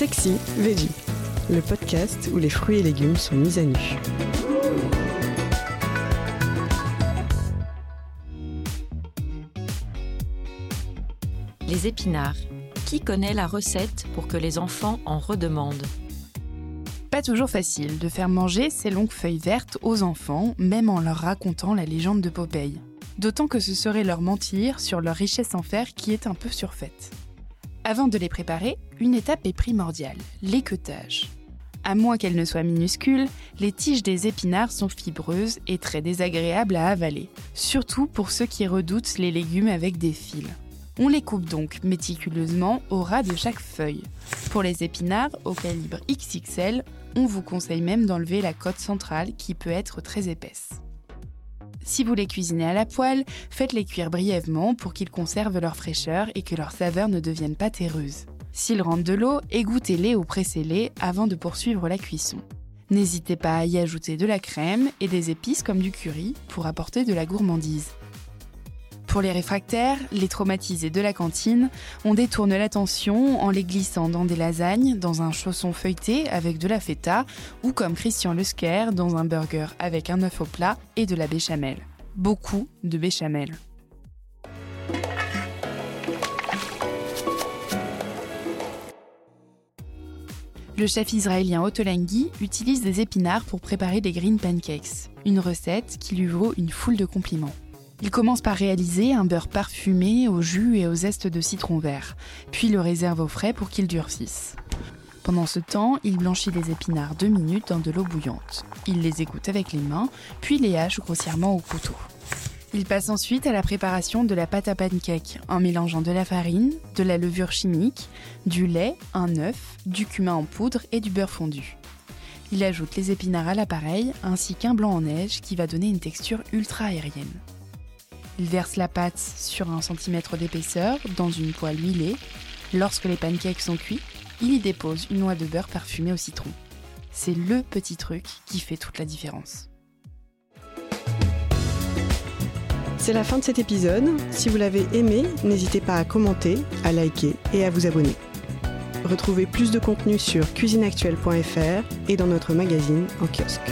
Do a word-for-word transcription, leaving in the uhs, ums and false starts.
Sexy Veggie, le podcast où les fruits et légumes sont mis à nu. Les épinards. Qui connaît la recette pour que les enfants en redemandent ? Pas toujours facile de faire manger ces longues feuilles vertes aux enfants, même en leur racontant la légende de Popeye. D'autant que ce serait leur mentir sur leur richesse en fer qui est un peu surfaite. Avant de les préparer, une étape est primordiale, l'équeutage. À moins qu'elles ne soient minuscules, les tiges des épinards sont fibreuses et très désagréables à avaler, surtout pour ceux qui redoutent les légumes avec des fils. On les coupe donc méticuleusement au ras de chaque feuille. Pour les épinards au calibre X X L, on vous conseille même d'enlever la côte centrale qui peut être très épaisse. Si vous les cuisinez à la poêle, faites-les cuire brièvement pour qu'ils conservent leur fraîcheur et que leur saveur ne devienne pas terreuse. S'ils rentrent de l'eau, égouttez-les ou pressez-les avant de poursuivre la cuisson. N'hésitez pas à y ajouter de la crème et des épices comme du curry pour apporter de la gourmandise. Pour les réfractaires, les traumatisés de la cantine, on détourne l'attention en les glissant dans des lasagnes, dans un chausson feuilleté avec de la feta ou comme Christian Le Squer dans un burger avec un œuf au plat et de la béchamel. Beaucoup de béchamel. Le chef israélien Ottolenghi utilise des épinards pour préparer des green pancakes, une recette qui lui vaut une foule de compliments. Il commence par réaliser un beurre parfumé au jus et aux zestes de citron vert, puis le réserve au frais pour qu'il durcisse. Pendant ce temps, il blanchit des épinards deux minutes dans de l'eau bouillante. Il les égoutte avec les mains, puis les hache grossièrement au couteau. Il passe ensuite à la préparation de la pâte à pancakes en mélangeant de la farine, de la levure chimique, du lait, un œuf, du cumin en poudre et du beurre fondu. Il ajoute les épinards à l'appareil ainsi qu'un blanc en neige qui va donner une texture ultra aérienne. Il verse la pâte sur un centimètre d'épaisseur dans une poêle huilée. Lorsque les pancakes sont cuits, il y dépose une noix de beurre parfumée au citron. C'est le petit truc qui fait toute la différence. C'est la fin de cet épisode. Si vous l'avez aimé, n'hésitez pas à commenter, à liker et à vous abonner. Retrouvez plus de contenu sur cuisine actuelle point f r et dans notre magazine en kiosque.